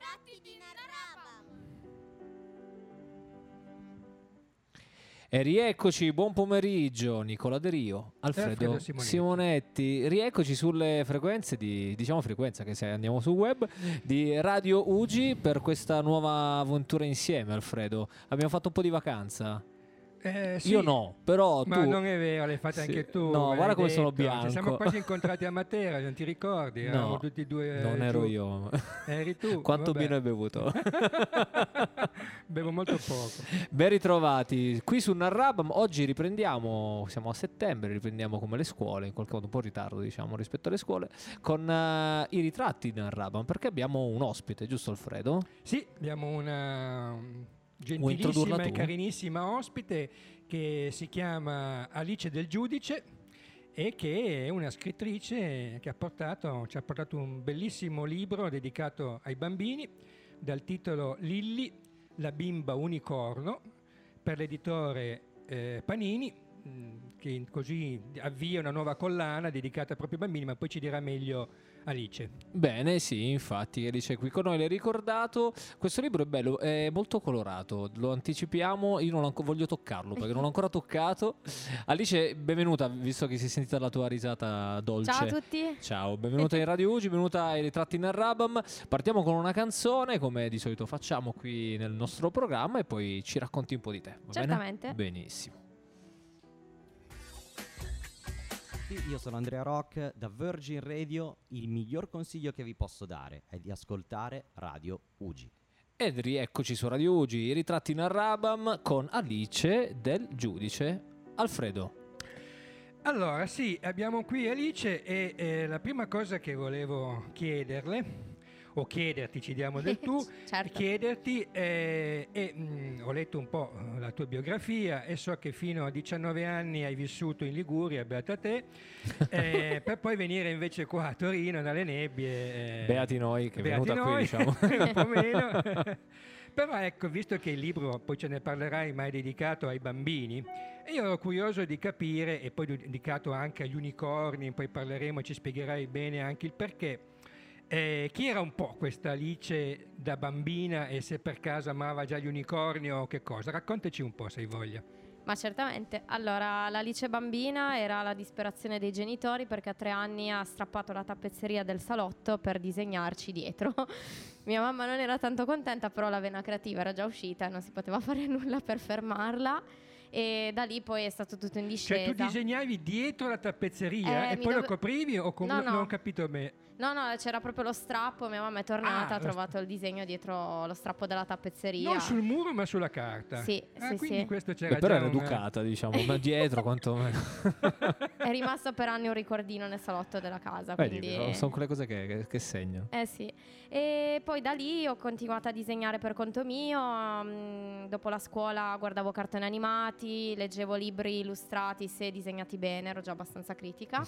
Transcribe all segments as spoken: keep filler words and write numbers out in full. tratti di Narrabam. E rieccoci, buon pomeriggio Nicola De Rio, Alfredo, Alfredo Simonetti. Simonetti, rieccoci sulle frequenze di, diciamo frequenza che se andiamo sul web, di Radio Ugi per questa nuova avventura insieme. Alfredo, abbiamo fatto un po' di vacanza? Eh, sì, io no, però ma tu... non è vero, l'hai fatta sì. Anche tu. No, guarda come detto. Sono bianco. Ci siamo quasi incontrati a Matera, non ti ricordi? No, eravamo tutti e due. Non eh, ero giù. Io. Eri tu. Quanto vabbè. Vino hai bevuto? Bevo molto poco. Ben ritrovati qui su Narrabam. Oggi riprendiamo, siamo a settembre, riprendiamo come le scuole, in qualche modo un po' in ritardo diciamo rispetto alle scuole, con uh, i ritratti di Narrabam, perché abbiamo un ospite, giusto Alfredo? Sì, abbiamo una... gentilissima e carinissima ospite che si chiama Alice del Giudice e che è una scrittrice che ha portato, ci ha portato un bellissimo libro dedicato ai bambini dal titolo Lilli, la bimba unicorno, per l'editore eh, Panini, mh, che così avvia una nuova collana dedicata proprio ai bambini, ma poi ci dirà meglio Alice. Bene, sì, infatti Alice è qui con noi, l'hai ricordato. Questo libro è bello, è molto colorato, lo anticipiamo, io non anco, voglio toccarlo perché non l'ho ancora toccato. Alice, benvenuta, visto che si è sentita la tua risata dolce. Ciao a tutti. Ciao, benvenuta in Radio Ugi, benvenuta ai Ritratti in Narrabam. Partiamo con una canzone, come di solito facciamo qui nel nostro programma, e poi ci racconti un po' di te, va certamente. Bene? Benissimo. Io sono Andrea Rock da Virgin Radio, il miglior consiglio che vi posso dare è di ascoltare Radio Ugi. Ed rieccoci su Radio Ugi, i ritratti in Arrabam con Alice del Giudice. Alfredo. Allora sì, abbiamo qui Alice e eh, la prima cosa che volevo chiederle, o chiederti, ci diamo del tu, certo. Chiederti, eh, e mh, ho letto un po' la tua biografia e so che fino a diciannove anni hai vissuto in Liguria, beata te, eh, per poi venire invece qua a Torino dalle nebbie. Eh, beati noi, che è venuta noi, qui diciamo. Un po' meno. Però ecco, visto che il libro, poi ce ne parlerai, ma è dedicato ai bambini, e io ero curioso di capire, e poi dedicato anche agli unicorni, poi parleremo, ci spiegherai bene anche il perché. Eh, chi era un po' questa Alice da bambina e se per caso amava già gli unicorni o che cosa? Raccontaci un po' se hai voglia. Ma certamente, allora l'Alice bambina era la disperazione dei genitori perché a tre anni ha strappato la tappezzeria del salotto per disegnarci dietro. Mia mamma non era tanto contenta, però la vena creativa era già uscita e non si poteva fare nulla per fermarla. E da lì poi è stato tutto in discesa. Cioè tu disegnavi dietro la tappezzeria eh, e poi dove... lo coprivi o com- no, no. Non ho capito me? No, no, c'era proprio lo strappo, mia mamma è tornata, ah, ha trovato st- il disegno dietro lo strappo della tappezzeria. Non sul muro ma sulla carta. Sì, ah, sì, quindi sì. Questo c'era. Beh, però era educata, una... diciamo, ma dietro quantomeno. È rimasto per anni un ricordino nel salotto della casa. Beh, quindi... dico, sono quelle cose che, che, che segno. Eh sì. E poi da lì ho continuato a disegnare per conto mio, mh, dopo la scuola guardavo cartoni animati, leggevo libri illustrati se disegnati bene, ero già abbastanza critica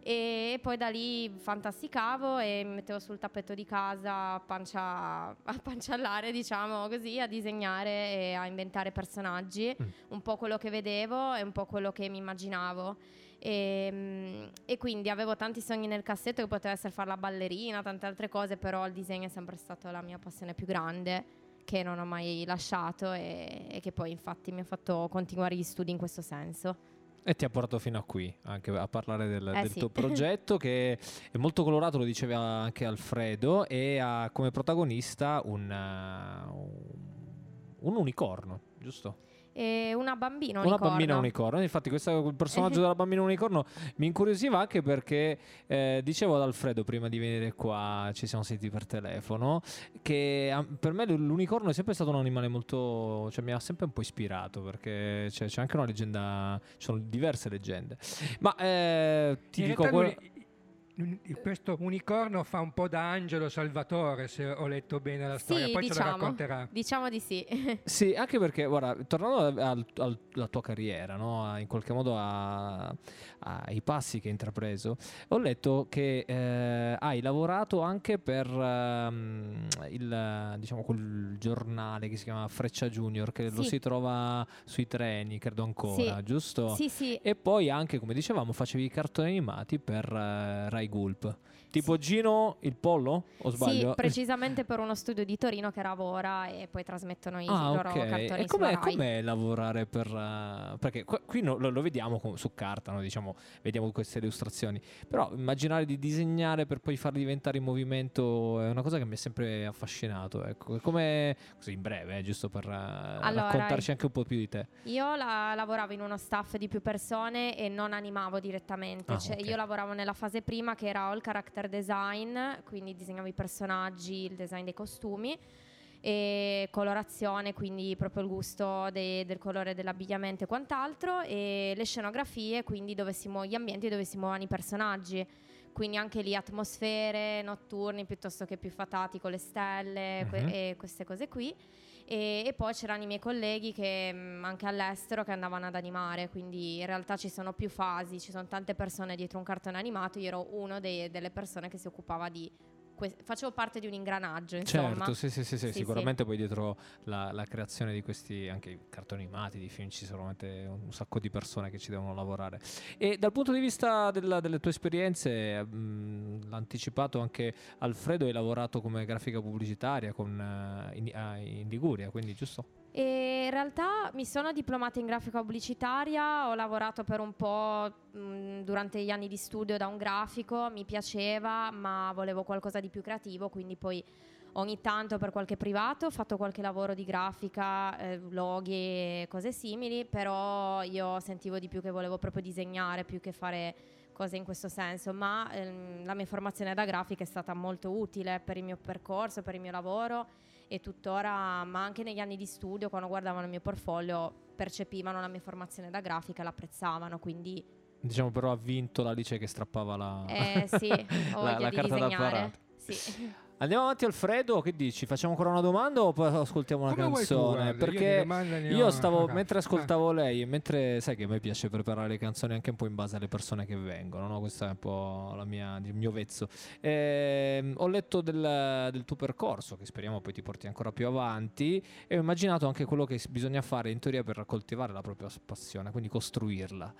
e poi da lì fantasticavo e mi mettevo sul tappeto di casa a, pancia, a panciallare diciamo così, a disegnare e a inventare personaggi, mm. un po' quello che vedevo e un po' quello che mi immaginavo e, e quindi avevo tanti sogni nel cassetto che poteva essere fare la ballerina, tante altre cose, però il disegno è sempre stata la mia passione più grande, che non ho mai lasciato e, e che poi infatti mi ha fatto continuare gli studi in questo senso. E ti ha portato fino a qui anche a parlare del, eh del sì. tuo progetto che è molto colorato, lo diceva anche Alfredo, e ha come protagonista un, uh, un unicorno, giusto? E una bambina unicorno. Una bambina unicorno. Infatti questo personaggio della bambina unicorno mi incuriosiva anche perché eh, dicevo ad Alfredo prima di venire qua, ci siamo sentiti per telefono, che a, per me l'unicorno è sempre stato un animale molto, cioè mi ha sempre un po' ispirato perché c'è, c'è anche una leggenda, ci sono diverse leggende. Ma eh, ti in dico quella... questo unicorno fa un po' da Angelo Salvatore, se ho letto bene la storia, sì, poi diciamo, ce la racconterà. Diciamo di sì. Sì, anche perché, guarda, tornando al, al, alla tua carriera, no? In qualche modo a, ai passi che hai intrapreso, ho letto che eh, hai lavorato anche per um, il, diciamo, quel giornale che si chiama Freccia Junior, che sì. lo si trova sui treni, credo ancora, sì. giusto? Sì, sì. E poi anche, come dicevamo, facevi i cartoni animati per uh, Rai gulp. Tipo Gino il pollo? O sbaglio? Sì, precisamente per uno studio di Torino che lavora e poi trasmettono i ah, loro okay. cartoni. E com'è, com'è lavorare per... Uh, perché qua, qui no, lo, lo vediamo com- su carta, no? Diciamo, vediamo queste illustrazioni. Però immaginare di disegnare per poi farli diventare in movimento è una cosa che mi è sempre affascinato. Ecco. Come così in breve, eh, giusto per uh, allora, raccontarci anche un po' più di te. Io la, lavoravo in uno staff di più persone e non animavo direttamente. Ah, cioè, okay. Io lavoravo nella fase prima che era all character design, quindi disegnavo i personaggi, il design dei costumi e colorazione, quindi proprio il gusto de- del colore dell'abbigliamento e quant'altro, e le scenografie, quindi dove si muo- gli ambienti dove si muovono i personaggi, quindi anche lì atmosfere notturni piuttosto che più fatati con le stelle que- uh-huh. e queste cose qui. E, e poi c'erano i miei colleghi che mh, anche all'estero che andavano ad animare, quindi in realtà ci sono più fasi, ci sono tante persone dietro un cartone animato. Io ero una delle persone che si occupava di que- facevo parte di un ingranaggio, insomma. Certo, sì, sì, sì, sì, sì sicuramente sì. Poi dietro la, la creazione di questi anche cartoni animati, di film, ci sono veramente un sacco di persone che ci devono lavorare. E dal punto di vista della, delle tue esperienze, mh, l'ha anticipato anche Alfredo, hai lavorato come grafica pubblicitaria con, uh, in, uh, in Liguria, quindi giusto? E in realtà mi sono diplomata in grafica pubblicitaria, ho lavorato per un po' mh, durante gli anni di studio da un grafico, mi piaceva ma volevo qualcosa di più creativo, quindi poi ogni tanto per qualche privato ho fatto qualche lavoro di grafica, eh, loghi, cose simili, però io sentivo di più che volevo proprio disegnare più che fare cose in questo senso, ma ehm, la mia formazione da grafica è stata molto utile per il mio percorso, per il mio lavoro. E tuttora, ma anche negli anni di studio, quando guardavano il mio portfolio, percepivano la mia formazione da grafica e l'apprezzavano, quindi... Diciamo però ha vinto l'Alice che strappava la, eh, sì, la, la carta da parato. Sì. Andiamo avanti Alfredo, che dici? Facciamo ancora una domanda o poi ascoltiamo una come canzone? Tu, perché io, io stavo, mentre ascoltavo lei, mentre sai che a me piace preparare le canzoni anche un po' in base alle persone che vengono, no? Questo è un po' la mia, il mio vezzo. Eh, ho letto del, del tuo percorso, che speriamo poi ti porti ancora più avanti, e ho immaginato anche quello che bisogna fare in teoria per coltivare la propria passione, quindi costruirla.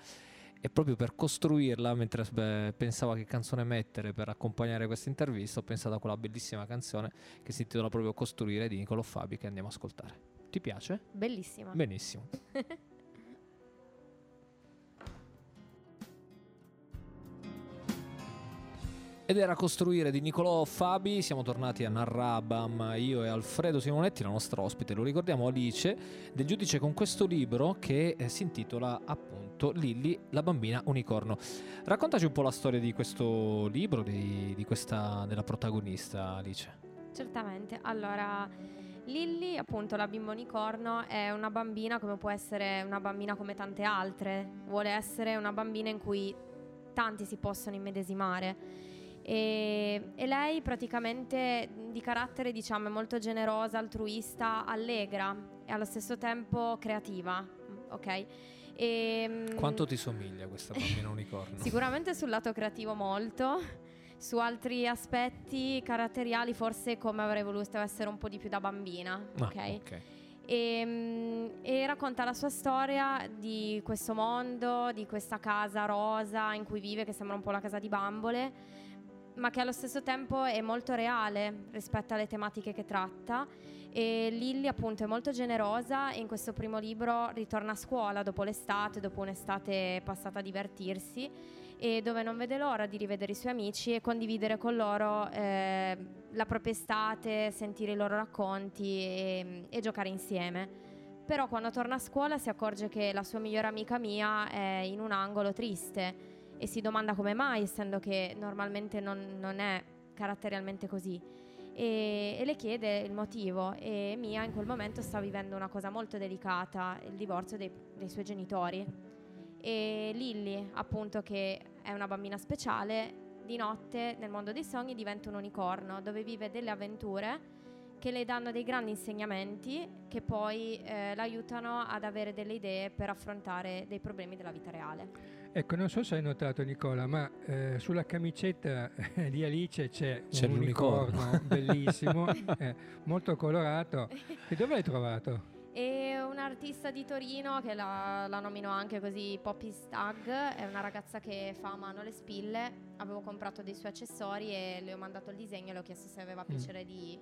E proprio per costruirla, mentre beh, pensavo a che canzone mettere per accompagnare questa intervista, ho pensato a quella bellissima canzone che si intitola proprio Costruire di Niccolò Fabi, che andiamo a ascoltare. Ti piace? Bellissima. Benissimo. Ed era Costruire di Niccolò Fabi, siamo tornati a Narrabam, io e Alfredo Simonetti, la nostra ospite, lo ricordiamo, Alice del Giudice, con questo libro che eh, si intitola appunto Lilli, la bambina unicorno. Raccontaci un po' la storia di questo libro, di, di questa, della protagonista, Alice. Certamente, allora Lilli, appunto la bimba unicorno, è una bambina come può essere una bambina come tante altre, vuole essere una bambina in cui tanti si possono immedesimare. E, e lei praticamente di carattere, diciamo, è molto generosa, altruista, allegra e allo stesso tempo creativa, ok? E, quanto ti somiglia questa bambina unicorno? Sicuramente sul lato creativo molto, su altri aspetti caratteriali forse come avrei voluto essere un po' di più da bambina, ah, ok? okay. E, e racconta la sua storia di questo mondo, di questa casa rosa in cui vive, che sembra un po' la casa di bambole, ma che allo stesso tempo è molto reale rispetto alle tematiche che tratta. E Lilli appunto è molto generosa e in questo primo libro ritorna a scuola dopo l'estate, dopo un'estate passata a divertirsi, e dove non vede l'ora di rivedere i suoi amici e condividere con loro eh, la propria estate, sentire i loro racconti e, e giocare insieme. Però quando torna a scuola si accorge che la sua migliore amica Mia è in un angolo triste e si domanda come mai, essendo che normalmente non, non è caratterialmente così, e, e le chiede il motivo, e Mia in quel momento sta vivendo una cosa molto delicata, il divorzio dei, dei suoi genitori, e Lilli appunto, che è una bambina speciale, di notte nel mondo dei sogni diventa un unicorno dove vive delle avventure che le danno dei grandi insegnamenti che poi eh, l'aiutano ad avere delle idee per affrontare dei problemi della vita reale. Ecco, non so se hai notato Nicola, ma eh, sulla camicetta eh, di Alice c'è, c'è un unicorno bellissimo, eh, molto colorato. E dove l'hai trovato? È una un'artista di Torino che la, la nomino anche così, Poppy Stag, è una ragazza che fa a mano le spille. Avevo comprato dei suoi accessori e le ho mandato il disegno e le ho chiesto se aveva piacere mm. di,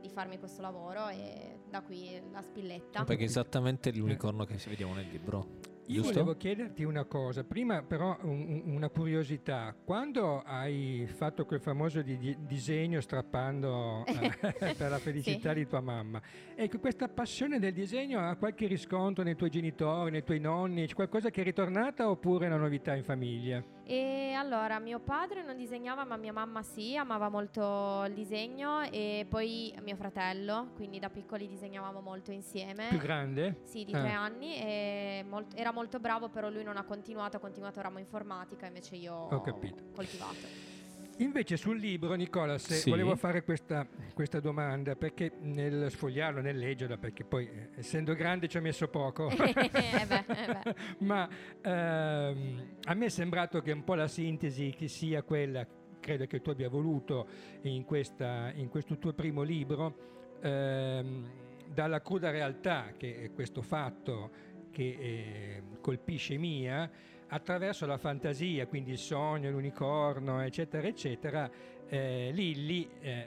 di farmi questo lavoro, e da qui la spilletta. Perché è esattamente l'unicorno che si vediamo nel libro. Io volevo chiederti una cosa, prima però un, una curiosità. Quando hai fatto quel famoso di, di, disegno strappando eh, per la felicità sì. di tua mamma, ecco, questa passione del disegno ha qualche riscontro nei tuoi genitori, nei tuoi nonni? C'è qualcosa che è ritornata oppure è una novità in famiglia? E allora, mio padre non disegnava, ma mia mamma sì, amava molto il disegno, e poi mio fratello, quindi da piccoli disegnavamo molto insieme. Più grande? Sì, di ah. tre anni, e molt- era molto bravo, però lui non ha continuato, ha continuato ramo informatica, invece io ho, ho coltivato. Invece sul libro, Nicola, se sì. volevo fare questa, questa domanda, perché nel sfogliarlo, nel leggerlo, perché poi essendo grande ci ho messo poco, eh beh, eh beh. ma ehm, a me è sembrato che un po' la sintesi che sia quella, credo che tu abbia voluto in, questa, in questo tuo primo libro, ehm, dalla cruda realtà, che è questo fatto che eh, colpisce Mia, attraverso la fantasia, quindi il sogno, l'unicorno, eccetera, eccetera, eh, Lilli eh,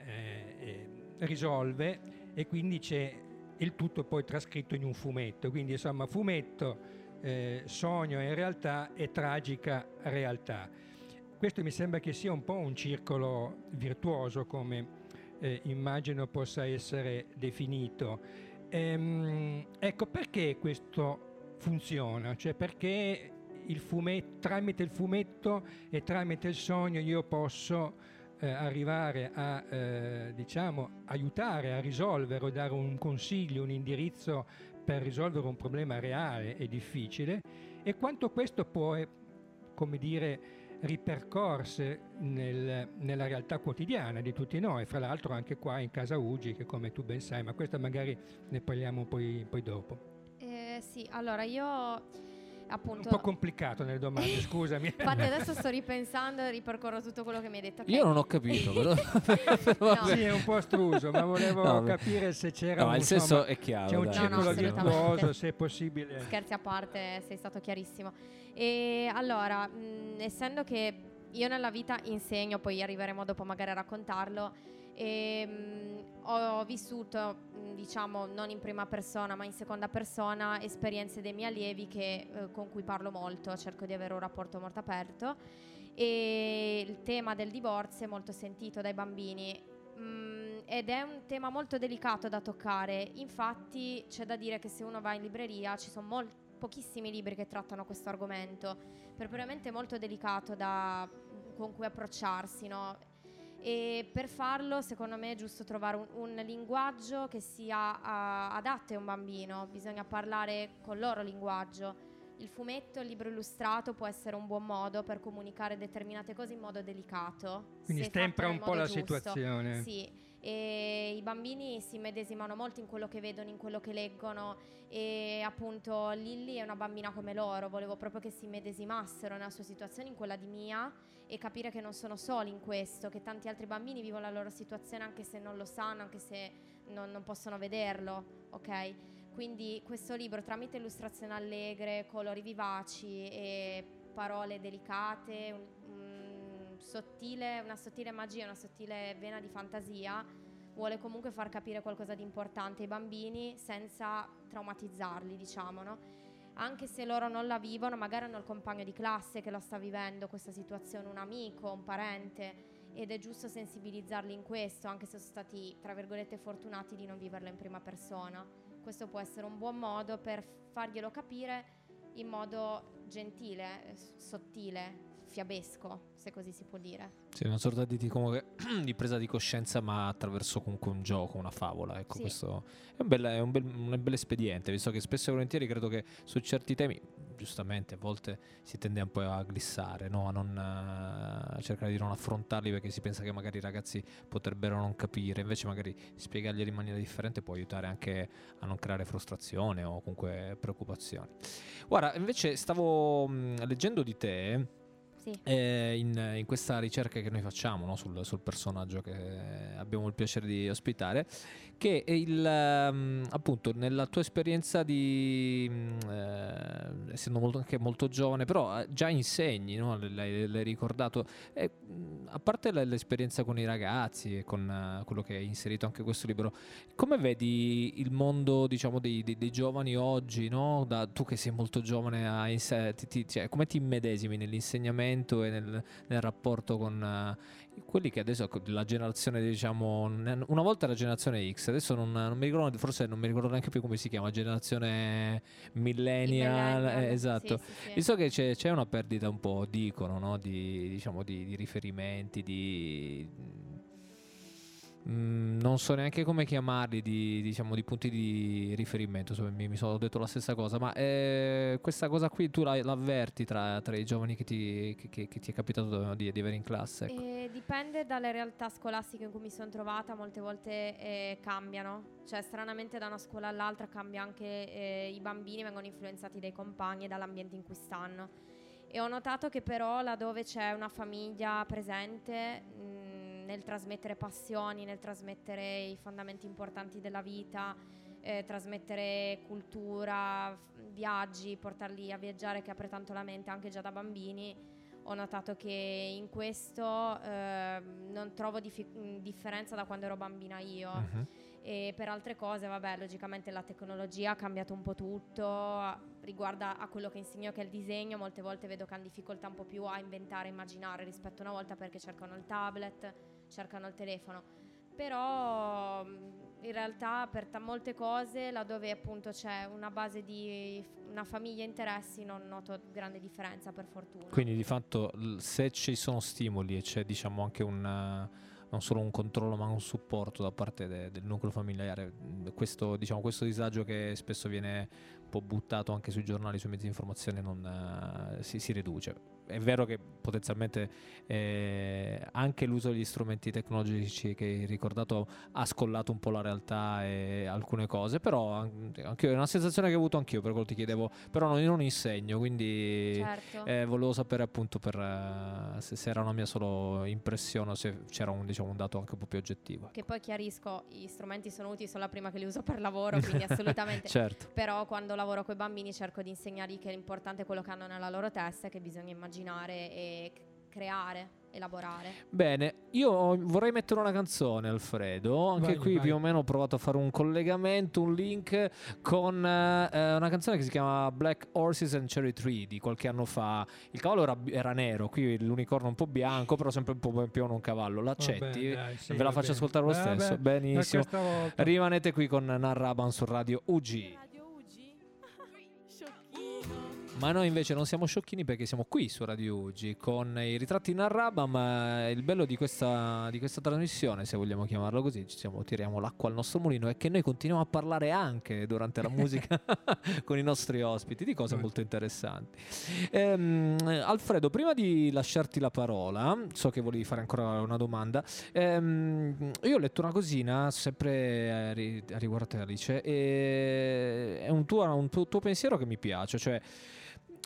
eh, risolve, e quindi c'è il tutto poi trascritto in un fumetto. Quindi insomma, fumetto, eh, sogno e realtà e tragica realtà. Questo mi sembra che sia un po' un circolo virtuoso, come eh, immagino possa essere definito. Ehm, ecco, perché questo funziona? Cioè, perché il fumetto, tramite il fumetto e tramite il sogno io posso eh, arrivare a eh, diciamo aiutare a risolvere o dare un consiglio, un indirizzo per risolvere un problema reale e difficile, e quanto questo può, come dire, ripercorse nel, nella realtà quotidiana di tutti noi, fra l'altro anche qua in Casa Ugi, che come tu ben sai, ma questa magari ne parliamo poi, poi dopo. Eh, sì, allora io... Appunto. Un po' complicato nelle domande, scusami. Infatti adesso sto ripensando, ripercorro tutto quello che mi hai detto. Okay. Io non ho capito, però. No. Sì, è un po' astruso, ma volevo no, capire se c'era no, un, il senso insomma, è chiaro. C'è un circolo virtuoso, se è possibile. Scherzi a parte, sei stato chiarissimo. E allora, mh, essendo che io nella vita insegno, poi arriveremo dopo magari a raccontarlo, e mh, ho vissuto, mh, diciamo non in prima persona ma in seconda persona, esperienze dei miei allievi che, eh, con cui parlo molto, cerco di avere un rapporto molto aperto, e il tema del divorzio è molto sentito dai bambini, mh, ed è un tema molto delicato da toccare. Infatti c'è da dire che se uno va in libreria ci sono mol- pochissimi libri che trattano questo argomento, per veramente molto delicato da, con cui approcciarsi, no? E per farlo, secondo me, è giusto trovare un, un linguaggio che sia uh, adatto a un bambino. Bisogna parlare col loro linguaggio. Il fumetto, il libro illustrato può essere un buon modo per comunicare determinate cose in modo delicato. Quindi stempera un po' la giusto. Situazione. Sì, e i bambini si immedesimano molto in quello che vedono, in quello che leggono, e appunto Lilli è una bambina come loro. Volevo proprio che si immedesimassero nella sua situazione, in quella di Mia, e capire che non sono soli in questo, che tanti altri bambini vivono la loro situazione anche se non lo sanno, anche se non, non possono vederlo, ok? Quindi questo libro, tramite illustrazioni allegre, colori vivaci e parole delicate, un, un sottile, una sottile magia, una sottile vena di fantasia, vuole comunque far capire qualcosa di importante ai bambini senza traumatizzarli, diciamo, no? Anche se loro non la vivono, magari hanno il compagno di classe che la sta vivendo questa situazione, un amico, un parente, ed è giusto sensibilizzarli in questo, anche se sono stati, tra virgolette, fortunati di non viverla in prima persona. Questo può essere un buon modo per farglielo capire in modo gentile, sottile, fiabesco, se così si può dire. Sì, una sorta di, di presa di coscienza, ma attraverso comunque un gioco, una favola, ecco, sì. Questo è un bel, è un bel, un bel espediente, visto che spesso e volentieri credo che su certi temi, giustamente, a volte si tende un po' a glissare, no? A non a cercare di non affrontarli, perché si pensa che magari i ragazzi potrebbero non capire, invece magari spiegarglieli in maniera differente può aiutare anche a non creare frustrazione o comunque preoccupazioni. Guarda, invece stavo mh, leggendo di te. sì. eh, in, in questa ricerca che noi facciamo, no, sul, sul personaggio che abbiamo il piacere di ospitare, che il, appunto, nella tua esperienza di eh, essendo molto, anche molto giovane, però già insegni, no? l'hai, l'hai ricordato, eh, a parte l'esperienza con i ragazzi e con quello che hai inserito anche in questo libro, come vedi il mondo, diciamo, dei, dei, dei giovani oggi, no? Da, tu che sei molto giovane a inse- ti, ti, cioè, come ti immedesimi nell'insegnamento e nel, nel rapporto con uh, quelli che adesso la generazione, diciamo, una volta la generazione X, adesso non, non mi ricordo, forse non mi ricordo neanche più come si chiama, generazione millennial, eh, esatto, sì, sì, sì. Visto che c'è, c'è una perdita un po', dicono, no? di, diciamo, di, di riferimenti, di Mm, non so neanche come chiamarli, di, diciamo, di punti di riferimento. Mi, mi sono detto la stessa cosa, ma eh, questa cosa qui tu la, l'avverti tra, tra i giovani che ti, che, che ti è capitato di, di avere in classe? Ecco. Eh, dipende dalle realtà scolastiche in cui mi sono trovata, molte volte eh, cambiano, cioè stranamente da una scuola all'altra cambia anche, eh, i bambini vengono influenzati dai compagni e dall'ambiente in cui stanno, e ho notato che però laddove c'è una famiglia presente, mh, nel trasmettere passioni, nel trasmettere i fondamenti importanti della vita, eh, trasmettere cultura, viaggi, portarli a viaggiare, che apre tanto la mente anche già da bambini, ho notato che in questo eh, non trovo dif- differenza da quando ero bambina io. Uh-huh. E per altre cose, vabbè, logicamente la tecnologia ha cambiato un po' tutto, riguarda a quello che insegno, che è il disegno, molte volte vedo che hanno difficoltà un po' più a inventare, immaginare rispetto a una volta, perché cercano il tablet, cercano il telefono, però in realtà per t- molte cose, laddove appunto c'è una base di f- una famiglia e interessi, non noto grande differenza, per fortuna. Quindi di fatto l- se ci sono stimoli e c'è, diciamo, anche un... non solo un controllo ma un supporto da parte de, del nucleo familiare, questo, diciamo, questo disagio che spesso viene un po' buttato anche sui giornali, sui mezzi di informazione, non, uh, si, si riduce. È vero che potenzialmente eh, anche l'uso degli strumenti tecnologici che hai ricordato ha scollato un po' la realtà e alcune cose, però anche io, è una sensazione che ho avuto anch'io, per quello ti chiedevo, però non, io non insegno, quindi certo. eh, volevo sapere appunto per, uh, se, se era una mia solo impressione o se c'era un, diciamo, un dato anche un po' più oggettivo. Che poi chiarisco, gli strumenti sono utili solo prima che li uso per lavoro, quindi assolutamente, certo. Però quando lavoro con i bambini cerco di insegnargli che l'importante è quello che hanno nella loro testa e che bisogna immaginare, immaginare e creare, elaborare. Bene, io vorrei mettere una canzone, Alfredo. Anche vai, qui vai. Più o meno ho provato a fare un collegamento, un link con eh, una canzone che si chiama Black Horses and Cherry Tree di qualche anno fa. Il cavallo era, era nero, qui l'unicorno un po' bianco, però sempre un po' più un cavallo. L'accetti, bene, dai, sì, ve la faccio bene. Ascoltare lo eh, stesso. Beh, benissimo. Rimanete qui con Narrabam su Radio U G. Ma noi invece non siamo sciocchini, perché siamo qui su Radio Ugi con i ritratti in Narrabam, ma il bello di questa, di questa trasmissione, se vogliamo chiamarlo così, ci siamo, tiriamo l'acqua al nostro mulino, è che noi continuiamo a parlare anche durante la musica con i nostri ospiti di cose molto interessanti. ehm, Alfredo, prima di lasciarti la parola, so che volevi fare ancora una domanda. ehm, io ho letto una cosina sempre a riguardo Alice, e è un tuo, un tuo, tuo pensiero che mi piace, cioè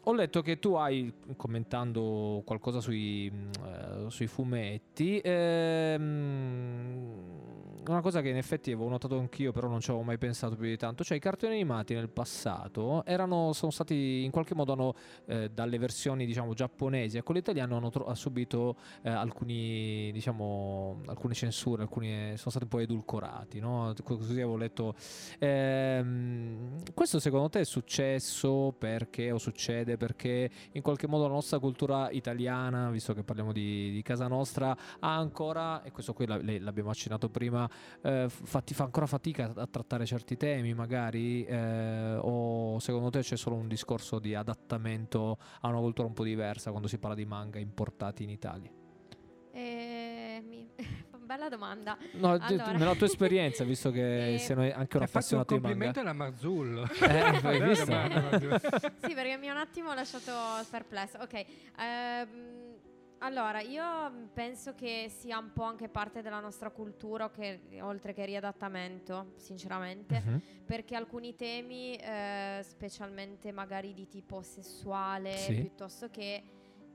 ho letto che tu hai, commentando qualcosa sui, uh, sui fumetti, ehm, una cosa che in effetti avevo notato anch'io, però non ci avevo mai pensato più di tanto, cioè i cartoni animati nel passato erano, sono stati in qualche modo, hanno, eh, dalle versioni, diciamo, giapponesi a quelle italiane, hanno tro- ha subito eh, alcuni, diciamo, alcune censure, alcune, sono stati un po' edulcorati, no? Così avevo letto. Ehm, questo secondo te è successo perché, o succede perché in qualche modo la nostra cultura italiana, visto che parliamo di, di casa nostra, ha ancora, e questo qui l'abbiamo accennato prima, eh, fatti, fa ancora fatica a trattare certi temi magari, eh, o secondo te c'è solo un discorso di adattamento a una cultura un po' diversa quando si parla di manga importati in Italia? Eh, mi... Bella domanda. No, allora, nella tua esperienza, visto che eh, sei anche un appassionato di manga. Complimento alla Marzullo. Eh, l'hai visto? Sì, perché mi ha un attimo lasciato perplesso. Ok. Ehm, allora, io penso che sia un po' anche parte della nostra cultura, che, oltre che riadattamento, sinceramente, uh-huh. perché alcuni temi, eh, specialmente magari di tipo sessuale, sì. piuttosto che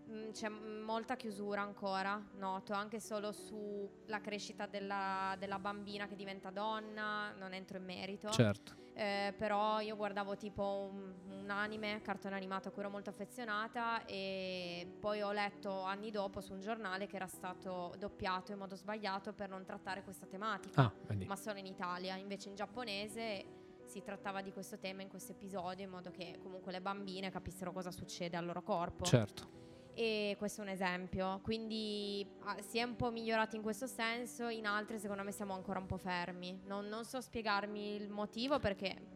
mh, c'è molta chiusura ancora, noto, anche solo sulla crescita della, della bambina che diventa donna, non entro in merito. Certo. Eh, però io guardavo tipo un, un anime, cartone animato a cui ero molto affezionata, e poi ho letto anni dopo su un giornale che era stato doppiato in modo sbagliato per non trattare questa tematica, ah, ma solo in Italia. Invece in giapponese si trattava di questo tema in questo episodio, in modo che comunque le bambine capissero cosa succede al loro corpo. Certo. E questo è un esempio, quindi ah, si è un po' migliorati in questo senso, in altri secondo me siamo ancora un po' fermi, non, non so spiegarmi il motivo, perché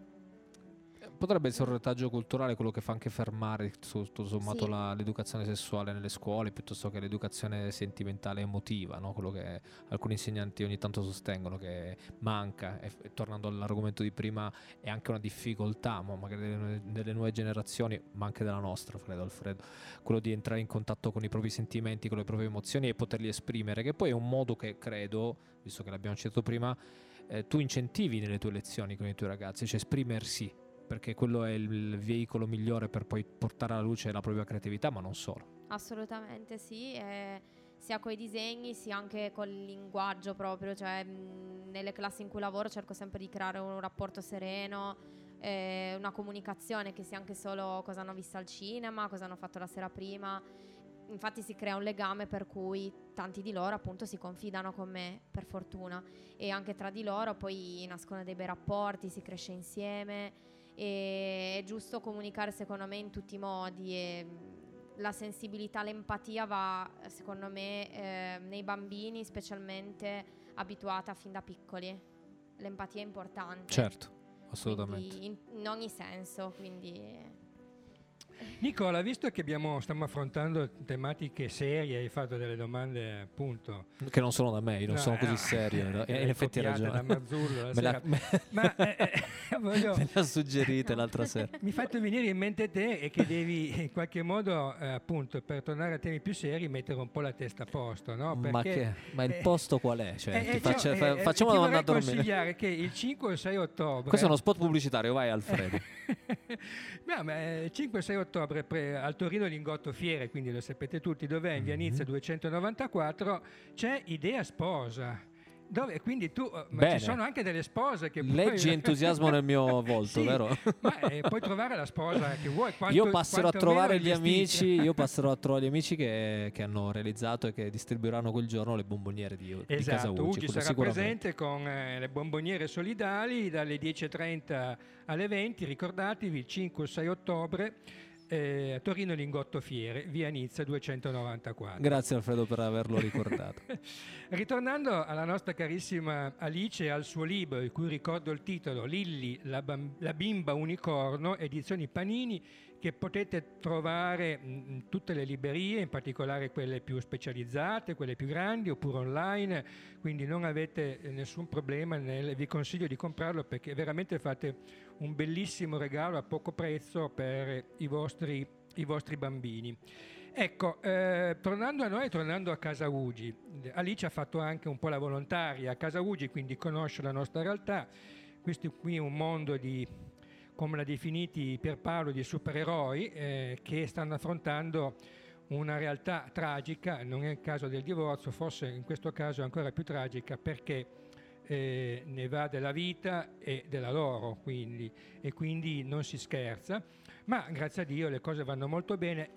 potrebbe essere un retaggio culturale quello che fa anche fermare tutto sommato, sì, la, l'educazione sessuale nelle scuole, piuttosto che l'educazione sentimentale e emotiva, no? Quello che alcuni insegnanti ogni tanto sostengono che manca, e, e tornando all'argomento di prima, è anche una difficoltà, ma magari delle, delle nuove generazioni, ma anche della nostra, credo, Alfredo, quello di entrare in contatto con i propri sentimenti, con le proprie emozioni e poterli esprimere, che poi è un modo che credo, visto che l'abbiamo citato prima, eh, tu incentivi nelle tue lezioni con i tuoi ragazzi, cioè esprimersi, perché quello è il veicolo migliore per poi portare alla luce la propria creatività, ma non solo. Assolutamente sì, eh, sia coi disegni sia anche col linguaggio proprio, cioè mh, nelle classi in cui lavoro cerco sempre di creare un rapporto sereno, eh, una comunicazione che sia anche solo cosa hanno visto al cinema, cosa hanno fatto la sera prima. Infatti si crea un legame per cui tanti di loro appunto si confidano con me, per fortuna, e anche tra di loro poi nascono dei bei rapporti, si cresce insieme. E è giusto comunicare secondo me in tutti i modi, e la sensibilità, l'empatia va secondo me eh, nei bambini specialmente abituata fin da piccoli, l'empatia è importante. Certo, assolutamente, in, in ogni senso, quindi. Nicola, visto che abbiamo, stiamo affrontando tematiche serie, hai fatto delle domande appunto che non sono da me, io non no, sono eh, così serio, eh, no? eh, in effetti hai ragione. Mazzurro, me la, me ma eh, eh, voglio, me l'ha suggerita l'altra sera. Mi hai fatto venire in mente te, e che devi in qualche modo eh, appunto, per tornare a temi più seri, mettere un po' la testa a posto, no? Perché, ma, che, ma il posto qual è? Cioè, eh, ti faccio, eh, fa, eh, facciamo una domanda a dormire. Ti vorrei consigliare che il cinque e sei ottobre questo è uno spot pubblicitario, vai Alfredo. No, ma il cinque e sei ottobre pre, al Torino Lingotto Fiere, quindi lo sapete tutti dov'è, in via Nizza duecentonovantaquattro, c'è Idea Sposa, dove quindi tu, ma bene, ci sono anche delle spose che leggi puoi... entusiasmo nel mio volto, sì, vero? Ma eh, puoi trovare la sposa che vuoi, quanto, io passerò a trovare gli amici, io passerò a trovare gli amici che, che hanno realizzato e che distribuiranno quel giorno le bomboniere di, esatto, di Casa Ugi. Ugi sarà presente con eh, le bomboniere solidali dalle dieci e trenta alle venti, ricordatevi il cinque e sei ottobre Eh, Torino Lingotto Fiere, via Nizza duecentonovantaquattro. Grazie Alfredo per averlo ricordato. Ritornando alla nostra carissima Alice e al suo libro, il cui ricordo il titolo, Lilli, la, bam- la bimba unicorno, edizioni Panini, che potete trovare in tutte le librerie, in particolare quelle più specializzate, quelle più grandi, oppure online, quindi non avete nessun problema nel, vi consiglio di comprarlo, perché veramente fate un bellissimo regalo a poco prezzo per i vostri, i vostri bambini. Ecco, eh, tornando a noi, tornando a Casa Ugi, Alice ha fatto anche un po' la volontaria a Casa Ugi, quindi conosce la nostra realtà. Questo qui è un mondo di, come l'ha definiti Pierpaolo, di supereroi eh, che stanno affrontando una realtà tragica, non è il caso del divorzio, forse in questo caso è ancora più tragica, perché eh, ne va della vita e della loro, quindi, e quindi non si scherza, ma grazie a Dio le cose vanno molto bene.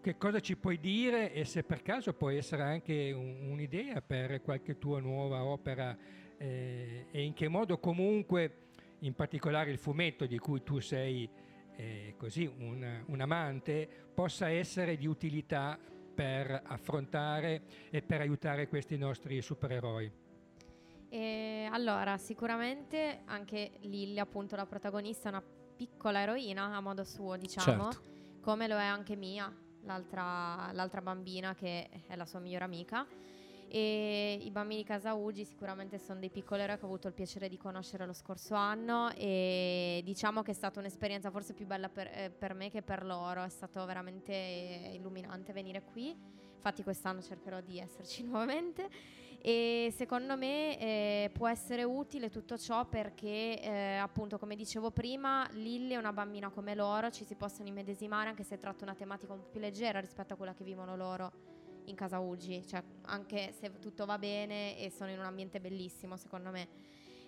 Che cosa ci puoi dire, e se per caso può essere anche un, un'idea per qualche tua nuova opera, eh, e in che modo comunque... in particolare il fumetto, di cui tu sei eh, così un, un amante, possa essere di utilità per affrontare e per aiutare questi nostri supereroi. E allora, sicuramente anche Lilli, appunto la protagonista, è una piccola eroina a modo suo, diciamo, certo, come lo è anche Mia, l'altra, l'altra bambina che è la sua migliore amica. E i bambini di Casa Ugi sicuramente sono dei piccoli eroi che ho avuto il piacere di conoscere lo scorso anno, e diciamo che è stata un'esperienza forse più bella per, eh, per me che per loro, è stato veramente eh, illuminante venire qui, infatti quest'anno cercherò di esserci nuovamente. e secondo me eh, può essere utile tutto ciò perché eh, appunto, come dicevo prima, Lilli è una bambina come loro, ci si possono immedesimare anche se tratta una tematica un po' più leggera rispetto a quella che vivono loro in casa Ugi, cioè anche se tutto va bene e sono in un ambiente bellissimo secondo me,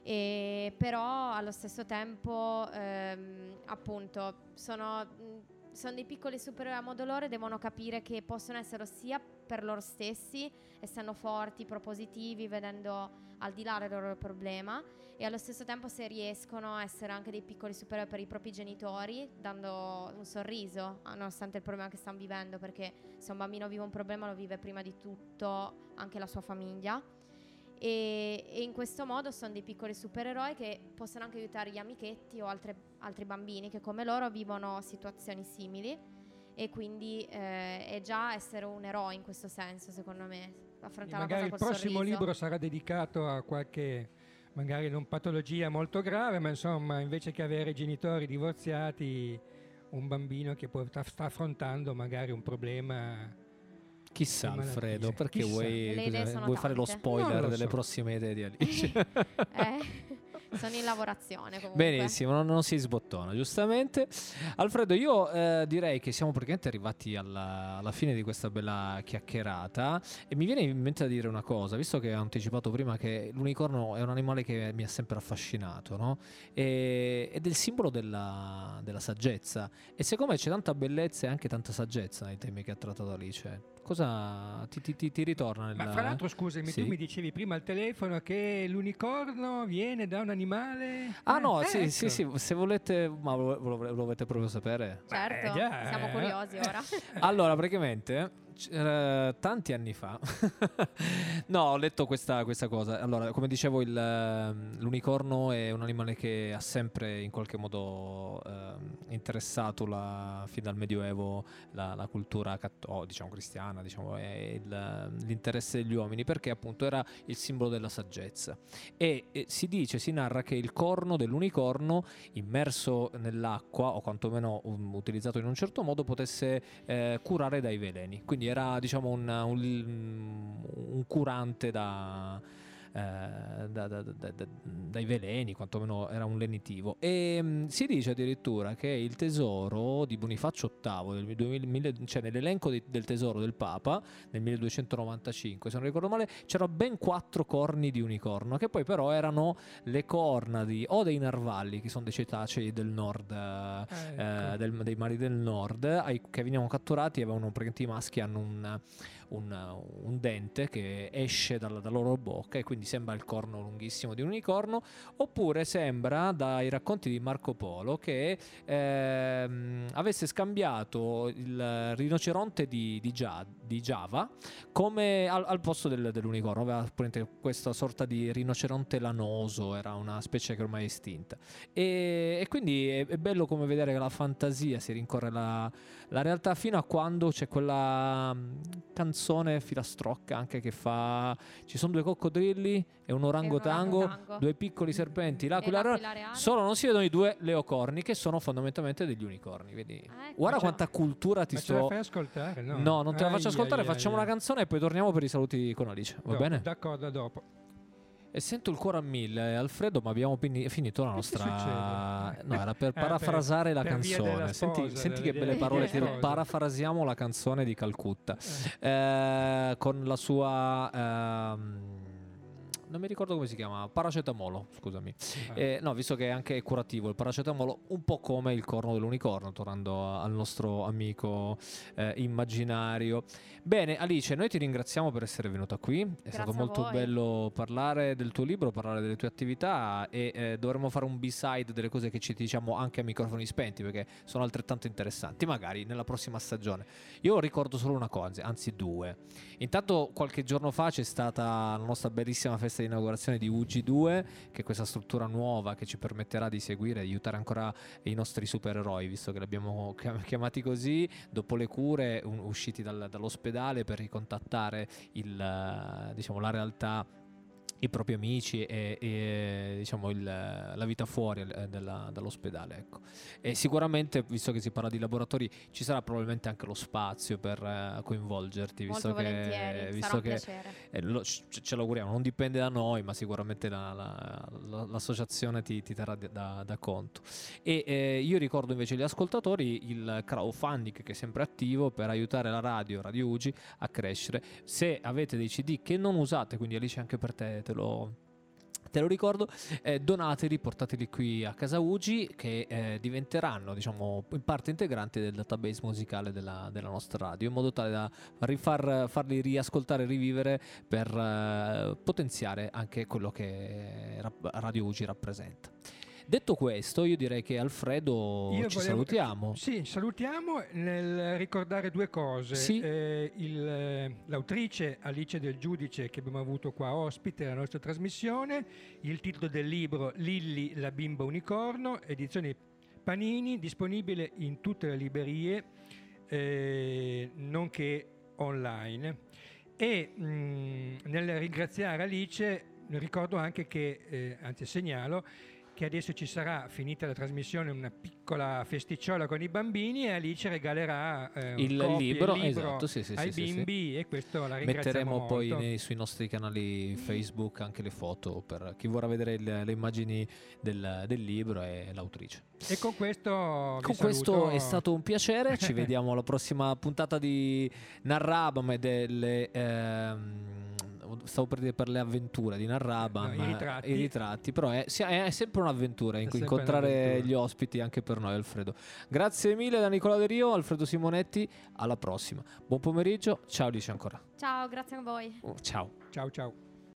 e però allo stesso tempo ehm, appunto sono, sono dei piccoli supereroi a modo loro e devono capire che possono esserlo sia per loro stessi, essendo forti, propositivi, vedendo al di là del loro problema, e allo stesso tempo se riescono a essere anche dei piccoli supereroi per i propri genitori, dando un sorriso nonostante il problema che stanno vivendo, perché se un bambino vive un problema lo vive prima di tutto anche la sua famiglia, e, e in questo modo sono dei piccoli supereroi che possono anche aiutare gli amichetti o altre, altri bambini che come loro vivono situazioni simili, e quindi eh, è già essere un eroe in questo senso secondo me, affrontare la cosa col sorriso. Magari il prossimo libro sarà dedicato a qualche, magari non patologia molto grave, ma insomma invece che avere genitori divorziati, un bambino che può, sta affrontando magari un problema. Chissà Alfredo, perché Chissà. vuoi, cosa, vuoi fare lo spoiler lo delle so. prossime idee di Alice? eh, sono in lavorazione comunque. Benissimo, non, non si sbottona, giustamente. Alfredo, io eh, direi che siamo praticamente arrivati alla, alla fine di questa bella chiacchierata e mi viene in mente da dire una cosa, visto che ho anticipato prima che l'unicorno è un animale che mi ha sempre affascinato, no? E, ed è il simbolo della, della saggezza, e secondo me c'è tanta bellezza e anche tanta saggezza nei temi che ha trattato Alice. Cosa ti, ti, ti ritorna? Nella... Ma fra l'altro, scusami, sì. tu mi dicevi prima al telefono che l'unicorno viene da un animale. Ah, eh, no, eh, sì, ecco. sì, sì, se volete, ma lo, lo, lo volete proprio sapere? Certo, Beh, yeah. siamo curiosi ora. Allora, praticamente. Tanti anni fa no, ho letto questa, questa cosa. Allora, come dicevo, il, l'unicorno è un animale che ha sempre in qualche modo eh, interessato la, fin dal Medioevo la, la cultura catto- diciamo cristiana, diciamo, e il, l'interesse degli uomini, perché appunto era il simbolo della saggezza, e, e si dice, si narra che il corno dell'unicorno immerso nell'acqua, o quantomeno um, utilizzato in un certo modo, potesse eh, curare dai veleni, quindi era diciamo un, un, un curante da, eh, da, da, da, da, dai veleni, quantomeno era un lenitivo. E mh, si dice addirittura che il tesoro di Bonifacio ottavo, del duemila, cioè nell'elenco di, del tesoro del Papa nel milleduecentonovantacinque, se non ricordo male, c'erano ben quattro corni di unicorno, che poi però erano le corna di, o dei narvalli, che sono dei cetacei del nord, eh, ecco. eh, del, dei mari del nord, ai, che venivano catturati, avevano, perché i maschi hanno un... Un, un dente che esce dalla, dalla loro bocca, e quindi sembra il corno lunghissimo di un unicorno, oppure sembra dai racconti di Marco Polo che ehm, avesse scambiato il rinoceronte di, di, Gia, di Giava come al, al posto del, dell'unicorno, aveva questa sorta di rinoceronte lanoso, era una specie che ormai è estinta, e, e quindi è, è bello come vedere che la fantasia si rincorre la, la realtà, fino a quando c'è quella canzone filastrocca anche che fa: ci sono due coccodrilli e un orangotango, orango due piccoli serpenti, l'aquila reale, solo non si vedono i due leocorni, che sono fondamentalmente degli unicorni. Vedi, ah, ecco, guarda quanta cultura ti ma sto. Ma ce la fai ascoltare? No, no non te la faccio ah, ascoltare. Yeah, facciamo yeah. una canzone e poi torniamo per i saluti con Alice. Va no, bene? D'accordo, dopo. E sento il cuore a mille, Alfredo, ma abbiamo pini- finito la nostra... No, era per parafrasare eh, per, la per canzone. Senti, sposa, senti che belle parole, parafrasiamo la canzone di Calcutta. Eh. Eh, con la sua... Ehm... non mi ricordo come si chiama, paracetamolo, scusami. Eh. Eh, no, visto che è anche curativo il paracetamolo, un po' come il corno dell'unicorno, tornando al nostro amico eh, immaginario. Bene, Alice, noi ti ringraziamo per essere venuta qui. È Grazie stato molto bello parlare del tuo libro, parlare delle tue attività, e eh, dovremmo fare un B-side delle cose che ci diciamo anche a microfoni spenti, perché sono altrettanto interessanti, magari nella prossima stagione. Io ricordo solo una cosa, anzi due. Intanto qualche giorno fa c'è stata la nostra bellissima festa di inaugurazione di U G due, che è questa struttura nuova che ci permetterà di seguire e aiutare ancora i nostri supereroi, visto che li abbiamo chiamati così, dopo le cure, un, usciti dal, dall'ospedale, per ricontattare il, diciamo, la realtà i propri amici e, e diciamo il, la vita fuori della, dall'ospedale, ecco. E sicuramente, visto che si parla di laboratori, ci sarà probabilmente anche lo spazio per coinvolgerti, visto molto che, visto che eh, lo, ce, ce l'auguriamo, non dipende da noi, ma sicuramente la, la, la, l'associazione ti, ti terrà da, da conto. E eh, io ricordo invece gli ascoltatori il crowdfunding che è sempre attivo per aiutare la radio, Radio Ugi, a crescere. Se avete dei C D che non usate, quindi Alice anche per te Te lo, te lo ricordo, eh, donateli, portateli qui a Casa Ugi, che eh, diventeranno, diciamo, in parte integrante del database musicale della, della nostra radio, in modo tale da rifar, farli riascoltare e rivivere per eh, potenziare anche quello che eh, Radio Ugi rappresenta. Detto questo, io direi che Alfredo io ci volevo, salutiamo. Sì, salutiamo nel ricordare due cose. Sì. Eh, il, l'autrice Alice del Giudice, che abbiamo avuto qua ospite alla nostra trasmissione, il titolo del libro Lilli, la bimba unicorno, edizione Panini, disponibile in tutte le librerie, eh, nonché online. E mh, nel ringraziare Alice, ricordo anche che, eh, anzi segnalo, che adesso ci sarà, finita la trasmissione, una piccola festicciola con i bambini e Alice regalerà eh, un il, libro, il libro esatto, sì, sì, ai sì, bimbi sì. E questo la ringraziamo metteremo molto. Poi nei, sui nostri canali Facebook anche le foto per chi vorrà vedere le, le immagini del, del libro e l'autrice. E con questo con questo è stato un piacere, ci vediamo alla prossima puntata di Narrabam e delle... Ehm, stavo per dire per le avventure di Narrabam, no, i, ritratti. i ritratti però è, è sempre un'avventura in cui incontrare un'avventura. Gli ospiti anche per noi. Alfredo, grazie mille. Da Nicola De Rio, Alfredo Simonetti, alla prossima, buon pomeriggio, ciao Alice ancora, ciao, grazie a voi, ciao ciao ciao.